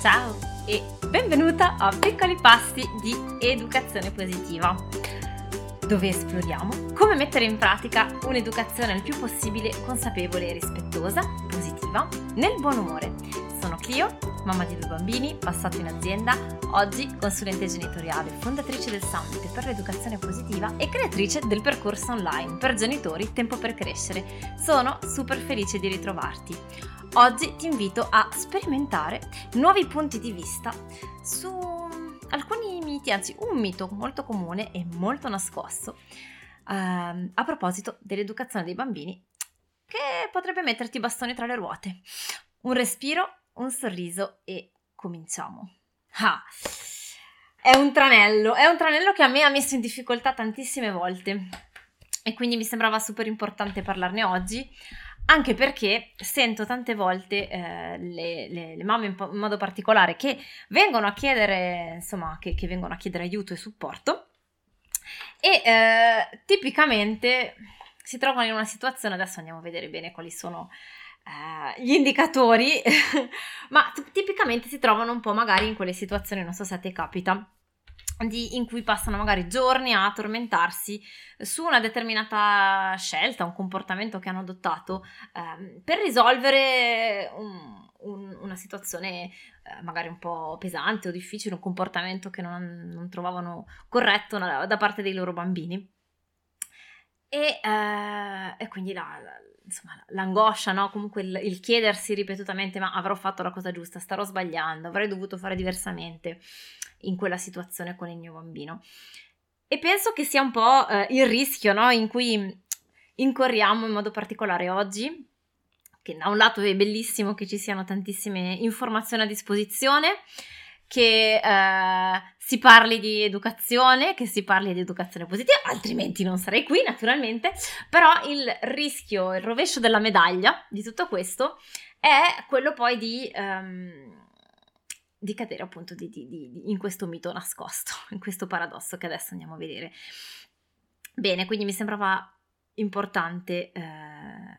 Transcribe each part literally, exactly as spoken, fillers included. Ciao e benvenuta a Piccoli Passi di Educazione Positiva, dove esploriamo come mettere in pratica un'educazione il più possibile consapevole e rispettosa, positiva, nel buon umore. Sono Clio, mamma di due bambini, passato in azienda, oggi consulente genitoriale, fondatrice del Summit per l'educazione positiva e creatrice del percorso online per genitori Tempo per Crescere. Sono super felice di ritrovarti. Oggi ti invito a sperimentare nuovi punti di vista su alcuni miti, anzi un mito molto comune e molto nascosto ehm, a proposito dell'educazione dei bambini, che potrebbe metterti bastoni tra le ruote. Un respiro, un sorriso e cominciamo. Ah, è un tranello, è un tranello che a me ha messo in difficoltà tantissime volte e quindi mi sembrava super importante parlarne oggi. Anche perché sento tante volte eh, le, le, le mamme in, po- in modo particolare che vengono a chiedere, insomma, che, che vengono a chiedere aiuto e supporto e eh, tipicamente si trovano in una situazione, adesso andiamo a vedere bene quali sono eh, gli indicatori, ma t- tipicamente si trovano un po' magari in quelle situazioni, non so se a te capita, Di, in cui passano magari giorni a tormentarsi su una determinata scelta, un comportamento che hanno adottato ehm, per risolvere un, un, una situazione eh, magari un po' pesante o difficile, un comportamento che non, non trovavano corretto na, da parte dei loro bambini. E, eh, e quindi la, la, insomma, l'angoscia, no? Comunque il, il chiedersi ripetutamente: ma avrò fatto la cosa giusta, starò sbagliando, avrei dovuto fare diversamente in quella situazione con il mio bambino. E penso che sia un po' eh, il rischio, no? In cui incorriamo in modo particolare oggi, che da un lato è bellissimo che ci siano tantissime informazioni a disposizione, che eh, si parli di educazione, che si parli di educazione positiva, altrimenti non sarei qui naturalmente, però il rischio, il rovescio della medaglia di tutto questo è quello poi di, um, di cadere appunto di, di, di, in questo mito nascosto, in questo paradosso che adesso andiamo a vedere. Bene, quindi mi sembrava importante eh,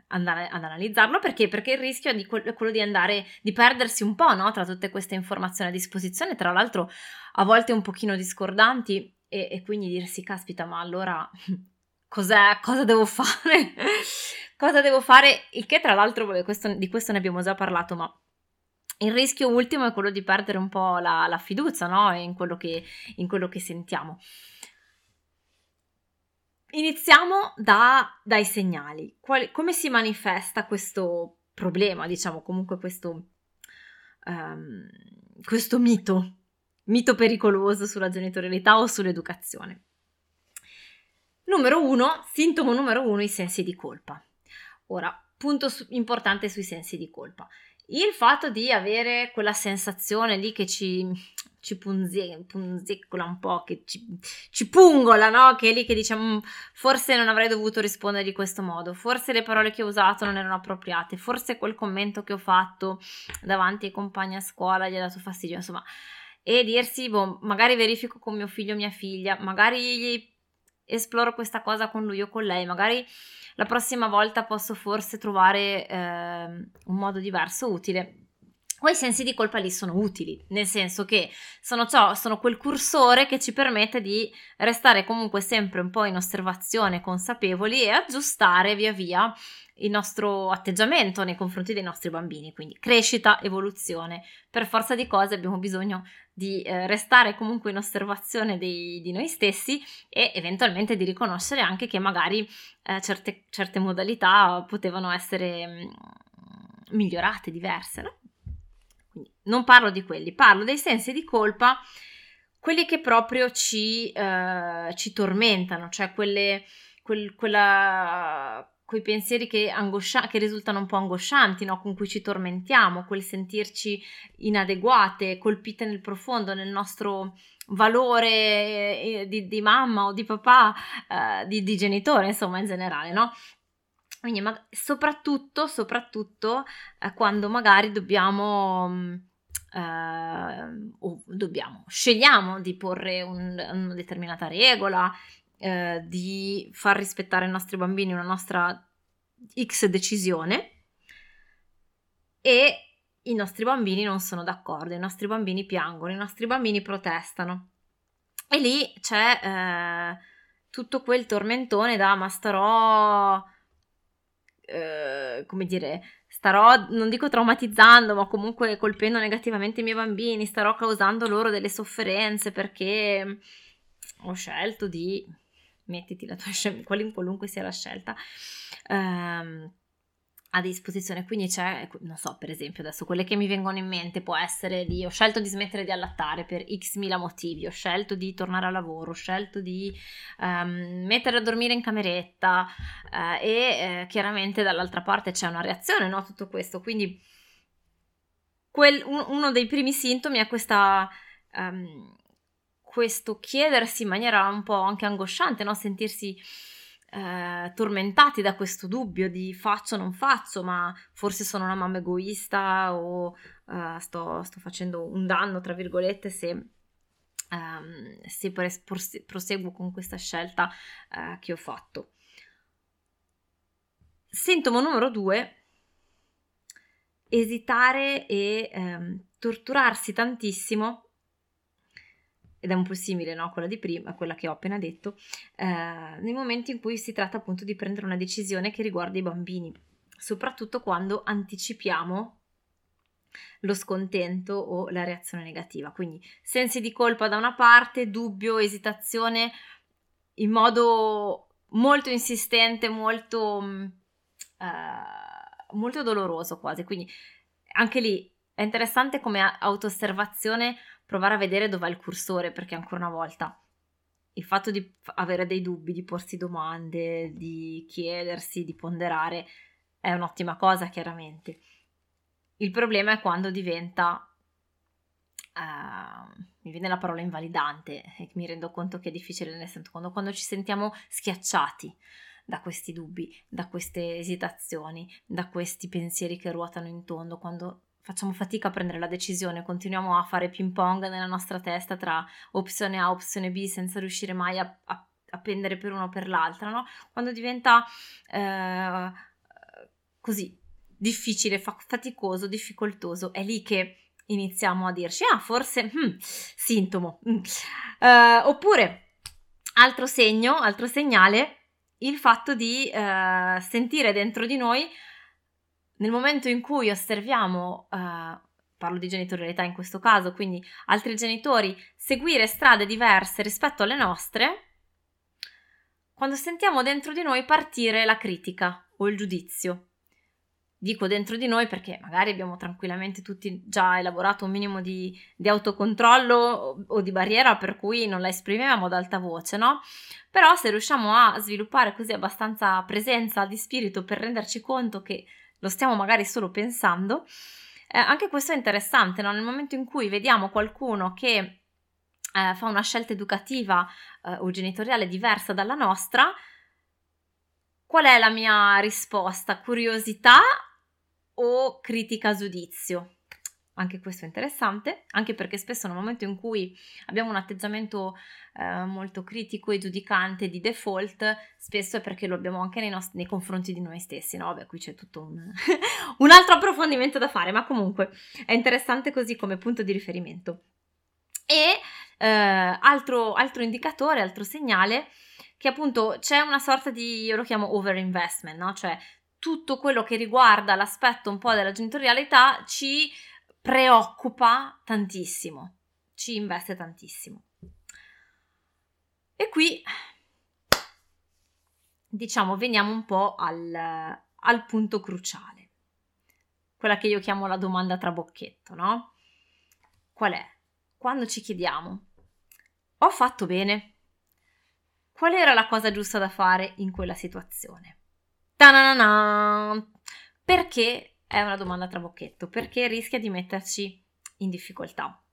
andare ad analizzarlo perché perché il rischio è que- quello di andare di perdersi un po', no, tra tutte queste informazioni a disposizione, tra l'altro a volte un pochino discordanti, e, e quindi dirsi: caspita, ma allora cos'è, cosa devo fare cosa devo fare il che tra l'altro questo, di questo ne abbiamo già parlato, ma il rischio ultimo è quello di perdere un po' la, la fiducia, no, in quello che in quello che sentiamo. Iniziamo da, dai segnali. Qual, come si manifesta questo problema, diciamo comunque questo, um, questo mito, mito pericoloso sulla genitorialità o sull'educazione? Numero uno, sintomo numero uno, i sensi di colpa. Ora, punto su, importante sui sensi di colpa. Il fatto di avere quella sensazione lì che ci, ci punze, punzeccola un po', che ci, ci pungola, no? Che è lì che diciamo: forse non avrei dovuto rispondere di questo modo, forse le parole che ho usato non erano appropriate, forse quel commento che ho fatto davanti ai compagni a scuola gli ha dato fastidio, insomma. E dirsi: boh, magari verifico con mio figlio o mia figlia, magari gli esploro questa cosa con lui o con lei, magari la prossima volta posso forse trovare eh, un modo diverso utile. Quei sensi di colpa lì sono utili, nel senso che sono, ciò, sono quel cursore che ci permette di restare comunque sempre un po' in osservazione, consapevoli, e aggiustare via via il nostro atteggiamento nei confronti dei nostri bambini. Quindi crescita, evoluzione, per forza di cose abbiamo bisogno di eh, restare comunque in osservazione dei, di noi stessi e eventualmente di riconoscere anche che magari eh, certe, certe modalità potevano essere mh, migliorate, diverse, no? Quindi non parlo di quelli, parlo dei sensi di colpa, quelli che proprio ci, eh, ci tormentano, cioè quelle, quel, quella, quei pensieri che, angoscia, che risultano un po' angoscianti, no? Con cui ci tormentiamo, quel sentirci inadeguate, colpite nel profondo, nel nostro valore eh, di, di mamma o di papà, eh, di, di genitore, insomma, in generale, no? Quindi ma soprattutto, soprattutto eh, quando magari dobbiamo, eh, o dobbiamo, scegliamo di porre un, una determinata regola, eh, di far rispettare ai nostri bambini una nostra X decisione, e i nostri bambini non sono d'accordo, i nostri bambini piangono, i nostri bambini protestano. E lì c'è eh, tutto quel tormentone da ma starò, eh, come dire, starò, non dico traumatizzando, ma comunque colpendo negativamente i miei bambini, starò causando loro delle sofferenze perché ho scelto di, mettiti la tua scelta, qualunque sia la scelta, ehm, a disposizione. Quindi c'è, non so, per esempio adesso quelle che mi vengono in mente può essere di ho scelto di smettere di allattare per x mila motivi, ho scelto di tornare al lavoro, ho scelto di um, mettere a dormire in cameretta uh, e uh, chiaramente dall'altra parte c'è una reazione, no, tutto questo. Quindi quel, un, uno dei primi sintomi è questa um, questo chiedersi in maniera un po' anche angosciante, no, sentirsi Eh, tormentati da questo dubbio di faccio o non faccio, ma forse sono una mamma egoista o eh, sto, sto facendo un danno tra virgolette se, ehm, se pres- proseguo con questa scelta eh, che ho fatto. Sintomo numero due: esitare e ehm, torturarsi tantissimo, ed è un po' simile, no, a quella di prima, a quella che ho appena detto, eh, nei momenti in cui si tratta appunto di prendere una decisione che riguarda i bambini, soprattutto quando anticipiamo lo scontento o la reazione negativa. Quindi sensi di colpa da una parte, dubbio, esitazione, in modo molto insistente, molto, eh, molto doloroso quasi. Quindi anche lì è interessante come autoosservazione provare a vedere dove è il cursore, perché ancora una volta il fatto di avere dei dubbi, di porsi domande, di chiedersi, di ponderare è un'ottima cosa chiaramente. Il problema è quando diventa, uh, mi viene la parola invalidante e mi rendo conto che è difficile nel senso, quando, quando ci sentiamo schiacciati da questi dubbi, da queste esitazioni, da questi pensieri che ruotano intorno, quando facciamo fatica a prendere la decisione, continuiamo a fare ping pong nella nostra testa tra opzione A, opzione B, senza riuscire mai a, a, a pendere per una o per l'altra, no? Quando diventa eh, così difficile, fa- faticoso, difficoltoso, è lì che iniziamo a dirci, ah forse, hmm, sintomo. Hmm. Eh, oppure, altro segno, altro segnale, il fatto di eh, sentire dentro di noi. Nel momento in cui osserviamo, eh, parlo di genitorialità in questo caso, quindi altri genitori, seguire strade diverse rispetto alle nostre, quando sentiamo dentro di noi partire la critica o il giudizio. Dico dentro di noi perché magari abbiamo tranquillamente tutti già elaborato un minimo di, di autocontrollo o, o di barriera per cui non la esprimiamo ad alta voce, no? Però se riusciamo a sviluppare così abbastanza presenza di spirito per renderci conto che lo stiamo magari solo pensando, eh, anche questo è interessante, no? Nel momento in cui vediamo qualcuno che eh, fa una scelta educativa eh, o genitoriale diversa dalla nostra, qual è la mia risposta? Curiosità o critica, giudizio? Anche questo è interessante, anche perché spesso nel momento in cui abbiamo un atteggiamento eh, molto critico e giudicante di default, spesso è perché lo abbiamo anche nei, nostri, nei confronti di noi stessi, no? Beh, qui c'è tutto un, un altro approfondimento da fare, ma comunque è interessante così come punto di riferimento. E eh, altro, altro indicatore, altro segnale, che appunto c'è una sorta di, io lo chiamo overinvestment, no? Cioè tutto quello che riguarda l'aspetto un po' della genitorialità ci preoccupa tantissimo, ci investe tantissimo. E qui diciamo veniamo un po' al, al punto cruciale, quella che io chiamo la domanda trabocchetto, no? Qual è? Quando ci chiediamo, ho fatto bene? Qual era la cosa giusta da fare in quella situazione? Ta-na-na-na! Perché? È una domanda trabocchetto, perché rischia di metterci in difficoltà.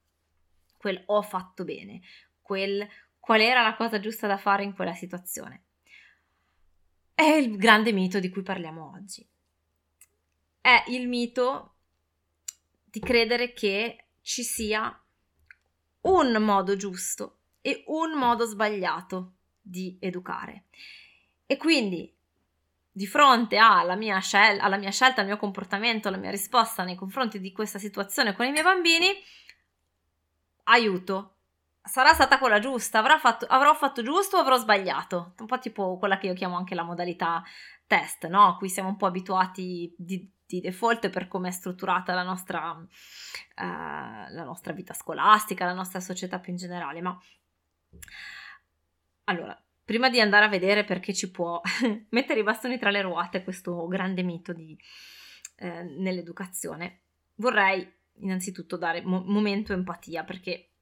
Quel ho fatto bene, quel qual era la cosa giusta da fare in quella situazione. È il grande mito di cui parliamo oggi. È il mito di credere che ci sia un modo giusto e un modo sbagliato di educare. E quindi di fronte alla mia, scel- alla mia scelta, al mio comportamento, alla mia risposta nei confronti di questa situazione con i miei bambini, aiuto, sarà stata quella giusta, avrà fatto, avrò fatto giusto o avrò sbagliato? Un po' tipo quella che io chiamo anche la modalità test, no? Qui siamo un po' abituati di, di default per come è strutturata la nostra, uh, la nostra vita scolastica, la nostra società più in generale, ma allora... Prima di andare a vedere perché ci può mettere i bastoni tra le ruote questo grande mito di, eh, nell'educazione, vorrei innanzitutto dare mo- momento empatia, perché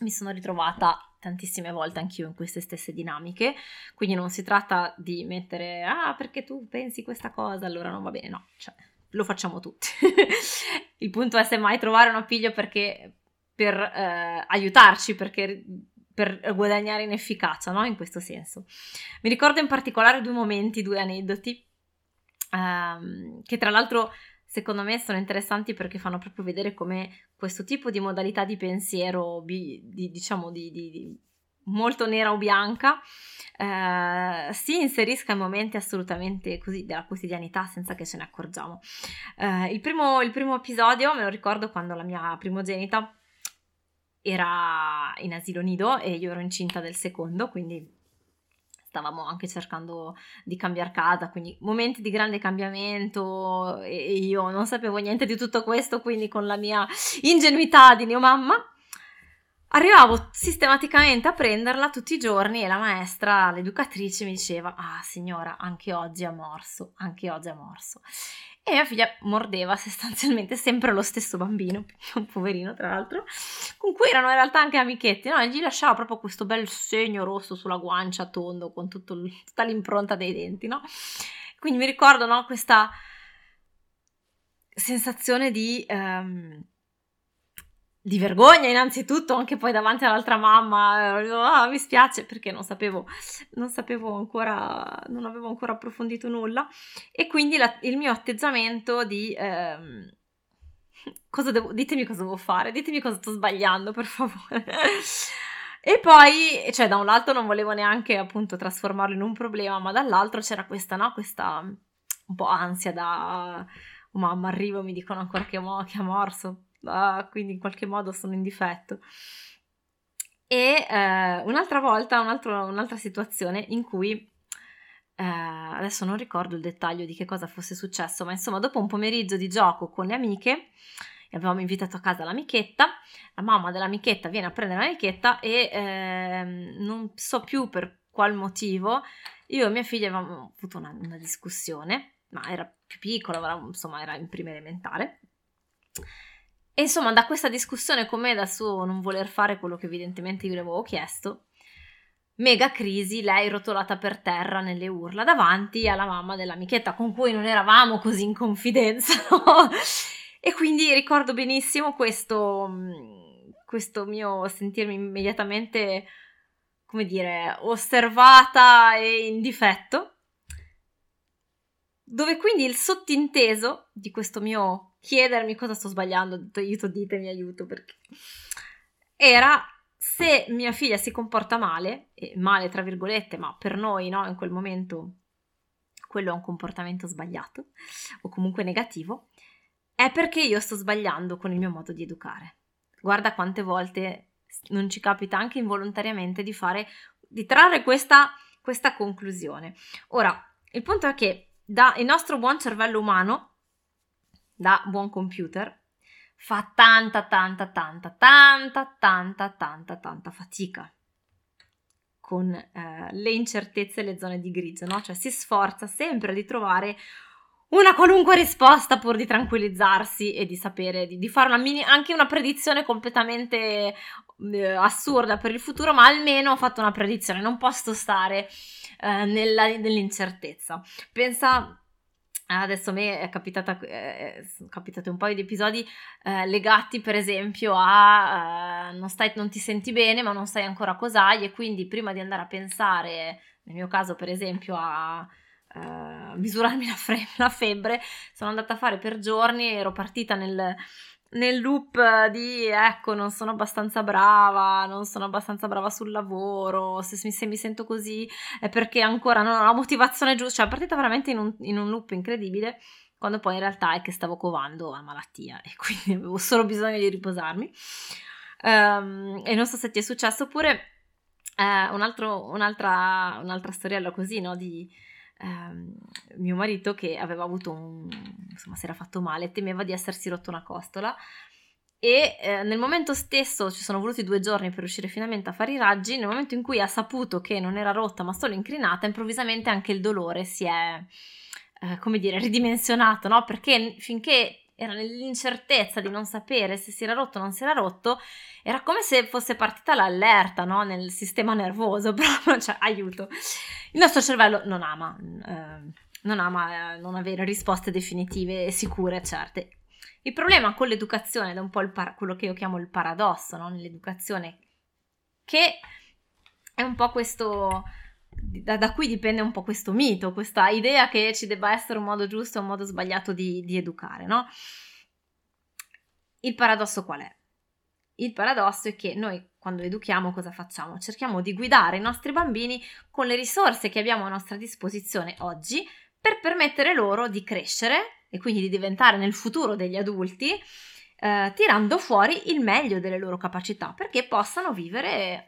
mi sono ritrovata tantissime volte anch'io in queste stesse dinamiche, quindi non si tratta di mettere ah perché tu pensi questa cosa allora non va bene, no, cioè, lo facciamo tutti. Il punto è semmai trovare un appiglio perché, per eh, aiutarci, perché... per guadagnare in efficacia, no? In questo senso. Mi ricordo in particolare due momenti, due aneddoti, ehm, che tra l'altro secondo me sono interessanti perché fanno proprio vedere come questo tipo di modalità di pensiero, di, di, diciamo di, di, di molto nera o bianca, eh, si inserisca in momenti assolutamente così della quotidianità senza che ce ne accorgiamo. Eh, il, primo, il primo episodio me lo ricordo quando la mia primogenita era in asilo nido e io ero incinta del secondo, quindi stavamo anche cercando di cambiare casa, quindi momenti di grande cambiamento, e io non sapevo niente di tutto questo, quindi con la mia ingenuità di neomamma arrivavo sistematicamente a prenderla tutti i giorni e la maestra, l'educatrice mi diceva ah signora anche oggi ha morso, anche oggi ha morso. E mia figlia mordeva sostanzialmente sempre lo stesso bambino, un poverino tra l'altro, con cui erano in realtà anche amichetti, no? E gli lasciava proprio questo bel segno rosso sulla guancia, tondo, con tutto, tutta l'impronta dei denti, no? Quindi mi ricordo, no, questa sensazione di, ehm, di vergogna innanzitutto, anche poi davanti all'altra mamma, oh, mi spiace perché non sapevo, non sapevo ancora, non avevo ancora approfondito nulla, e quindi la, il mio atteggiamento di ehm, cosa devo, ditemi cosa devo fare, ditemi cosa sto sbagliando per favore. E poi, cioè da un lato non volevo neanche appunto trasformarlo in un problema, ma dall'altro c'era questa, no, questa un po' ansia da oh, mamma arrivo, mi dicono ancora che, mo, che ha morso. Ah, quindi in qualche modo sono in difetto. E eh, un'altra volta, un altro, un'altra situazione in cui eh, adesso non ricordo il dettaglio di che cosa fosse successo, ma insomma dopo un pomeriggio di gioco con le amiche, avevamo invitato a casa l'amichetta, la mamma dell'amichetta viene a prendere l'amichetta e eh, non so più per qual motivo io e mia figlia avevamo avuto una, una discussione, ma era più piccola, era, insomma era in prima elementare. E insomma, da questa discussione con me, dal suo non voler fare quello che evidentemente io le avevo chiesto, mega crisi, lei rotolata per terra nelle urla davanti alla mamma dell'amichetta con cui non eravamo così in confidenza, no? E quindi ricordo benissimo questo, questo mio sentirmi immediatamente, come dire, osservata e in difetto, dove quindi il sottinteso di questo mio chiedermi cosa sto sbagliando, aiuto, ditemi aiuto, perché era se mia figlia si comporta male, male tra virgolette, ma per noi, no, in quel momento quello è un comportamento sbagliato o comunque negativo, è perché io sto sbagliando con il mio modo di educare. Guarda quante volte non ci capita anche involontariamente di fare, di trarre questa, questa conclusione. Ora, il punto è che da il nostro buon cervello umano, da buon computer, fa tanta tanta tanta tanta tanta tanta tanta fatica con eh, le incertezze e le zone di grigio, no? Cioè si sforza sempre di trovare una qualunque risposta pur di tranquillizzarsi e di sapere, di, di fare una mini, anche una predizione completamente eh, assurda per il futuro, ma almeno ho fatto una predizione, non posso stare eh, nella, nell'incertezza. Pensa... Adesso a me è, capitata, è capitato un paio di episodi eh, legati per esempio a eh, non, stai, non ti senti bene ma non sai ancora cos'hai, e quindi prima di andare a pensare, nel mio caso per esempio a eh, misurarmi la, fre- la febbre, sono andata a fare per giorni, ero partita nel, nel loop di ecco non sono abbastanza brava, non sono abbastanza brava sul lavoro, se, se mi sento così è perché ancora non ho la motivazione giusta, cioè è partita veramente in un, in un loop incredibile, quando poi in realtà è che stavo covando la malattia e quindi avevo solo bisogno di riposarmi. Um, e non so se ti è successo, oppure eh, un altro, un'altra, un'altra storiella così, no, di Um, mio marito che aveva avuto un, insomma si era fatto male, temeva di essersi rotto una costola e eh, nel momento stesso, ci sono voluti due giorni per riuscire finalmente a fare i raggi, nel momento in cui ha saputo che non era rotta ma solo incrinata, improvvisamente anche il dolore si è eh, come dire ridimensionato, no? Perché finché era nell'incertezza di non sapere se si era rotto o non si era rotto, era come se fosse partita l'allerta, no? Nel sistema nervoso, proprio, cioè, aiuto. Il nostro cervello non ama, eh, non ama eh, non avere risposte definitive, sicure, certe. Il problema con l'educazione, ed è un po' il par- quello che io chiamo il paradosso, no? Nell'educazione, che è un po' questo... Da, da qui dipende un po' questo mito, questa idea che ci debba essere un modo giusto e un modo sbagliato di, di educare, no? Il paradosso qual è? Il paradosso è che noi quando educhiamo cosa facciamo? Cerchiamo di guidare i nostri bambini con le risorse che abbiamo a nostra disposizione oggi per permettere loro di crescere e quindi di diventare nel futuro degli adulti, eh, tirando fuori il meglio delle loro capacità perché possano vivere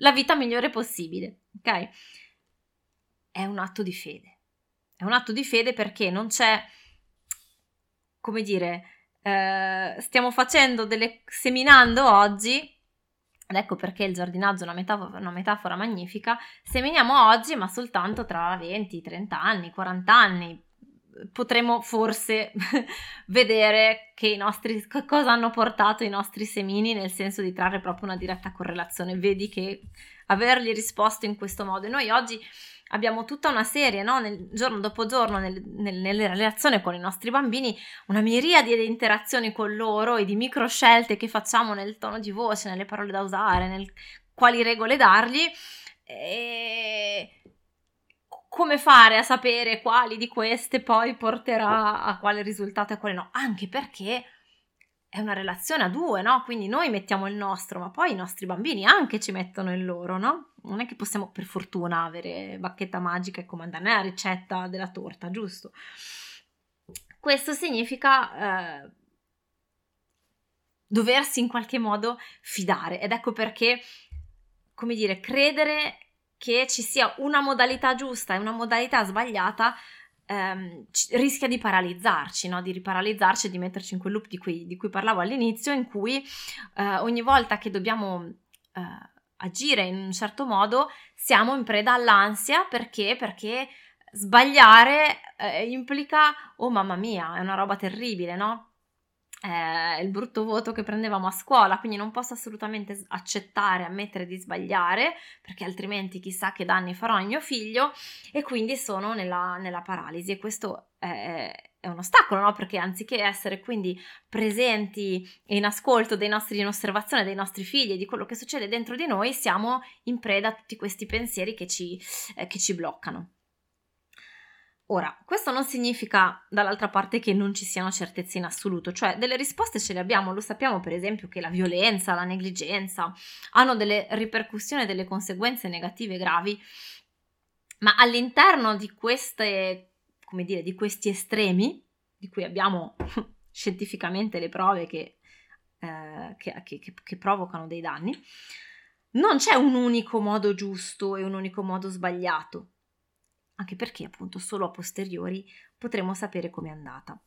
la vita migliore possibile, ok? È un atto di fede, è un atto di fede perché non c'è, come dire, eh, stiamo facendo delle, seminando oggi, ed ecco perché il giardinaggio è una metafora, una metafora magnifica, seminiamo oggi ma soltanto tra venti, trenta anni, quaranta anni potremo forse vedere che i nostri, cosa hanno portato i nostri semini, nel senso di trarre proprio una diretta correlazione, vedi che avergli risposto in questo modo. E noi oggi abbiamo tutta una serie, no? Nel, giorno dopo giorno, nel, nel, nelle relazioni con i nostri bambini, una miriade di interazioni con loro e di micro scelte che facciamo nel tono di voce, nelle parole da usare, nel quali regole dargli, e come fare a sapere quali di queste poi porterà a quale risultato e quale no, anche perché è una relazione a due, no? Quindi noi mettiamo il nostro, ma poi i nostri bambini anche ci mettono il loro, no? Non è che possiamo, per fortuna, avere bacchetta magica e comandare la ricetta della torta, giusto? Questo significa eh, doversi in qualche modo fidare, ed ecco perché, come dire, credere che ci sia una modalità giusta e una modalità sbagliata ehm, c- rischia di paralizzarci, no? Di riparalizzarci e di metterci in quel loop di cui, di cui parlavo all'inizio, in cui eh, ogni volta che dobbiamo eh, agire in un certo modo siamo in preda all'ansia. Perché? Perché sbagliare eh, implica, oh mamma mia, è una roba terribile, no? Eh, il brutto voto che prendevamo a scuola, quindi non posso assolutamente accettare, ammettere di sbagliare perché altrimenti chissà che danni farò a mio figlio, e quindi sono nella, nella paralisi, e questo è, è un ostacolo, no? Perché anziché essere quindi presenti e in ascolto dei nostri, in osservazione dei nostri figli e di quello che succede dentro di noi, siamo in preda a tutti questi pensieri che ci, eh, che ci bloccano. Ora, questo non significa dall'altra parte che non ci siano certezze in assoluto, cioè delle risposte ce le abbiamo, lo sappiamo per esempio che la violenza, la negligenza hanno delle ripercussioni, delle conseguenze negative gravi, ma all'interno di queste, come dire, di questi estremi, di cui abbiamo scientificamente le prove che, eh, che, che, che provocano dei danni, non c'è un unico modo giusto e un unico modo sbagliato. Anche perché appunto solo a posteriori potremo sapere com'è andata.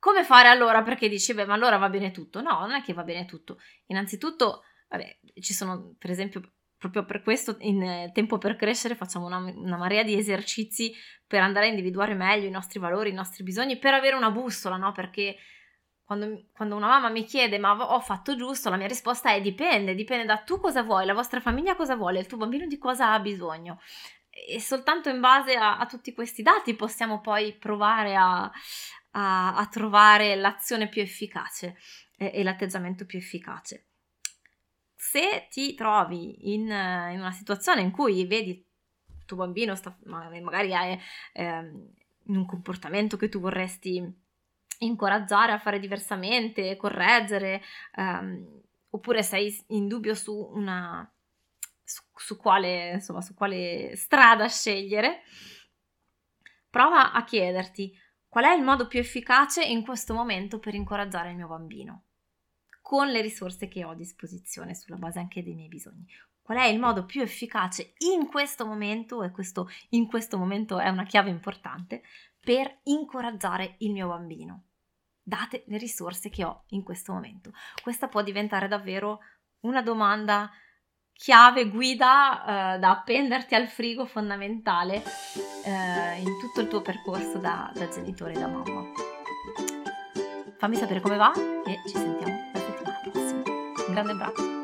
Come fare allora? Perché dici, beh, ma allora va bene tutto. No, non è che va bene tutto. Innanzitutto, vabbè, ci sono, per esempio, proprio per questo in Tempo per Crescere facciamo una, una marea di esercizi per andare a individuare meglio i nostri valori, i nostri bisogni, per avere una bussola, no? Perché quando, quando una mamma mi chiede, ma ho fatto giusto? La mia risposta è dipende, dipende da tu cosa vuoi, la vostra famiglia cosa vuole, il tuo bambino di cosa ha bisogno. E soltanto in base a, a tutti questi dati possiamo poi provare a, a, a trovare l'azione più efficace e, e l'atteggiamento più efficace. Se ti trovi in, in una situazione in cui vedi il tuo bambino sta, magari è, è in un comportamento che tu vorresti incoraggiare a fare diversamente, correggere, ehm, oppure sei in dubbio su una su, su quale, insomma, su quale strada scegliere, prova a chiederti: qual è il modo più efficace in questo momento per incoraggiare il mio bambino? Con le risorse che ho a disposizione, sulla base anche dei miei bisogni. Qual è il modo più efficace in questo momento, e questo in questo momento è una chiave importante, per incoraggiare il mio bambino? Date le risorse che ho in questo momento. Questa può diventare davvero una domanda chiave, guida eh, da appenderti al frigo, fondamentale eh, in tutto il tuo percorso da, da genitore e da mamma. Fammi sapere come va e ci sentiamo la settimana prossima. Un grande abbraccio!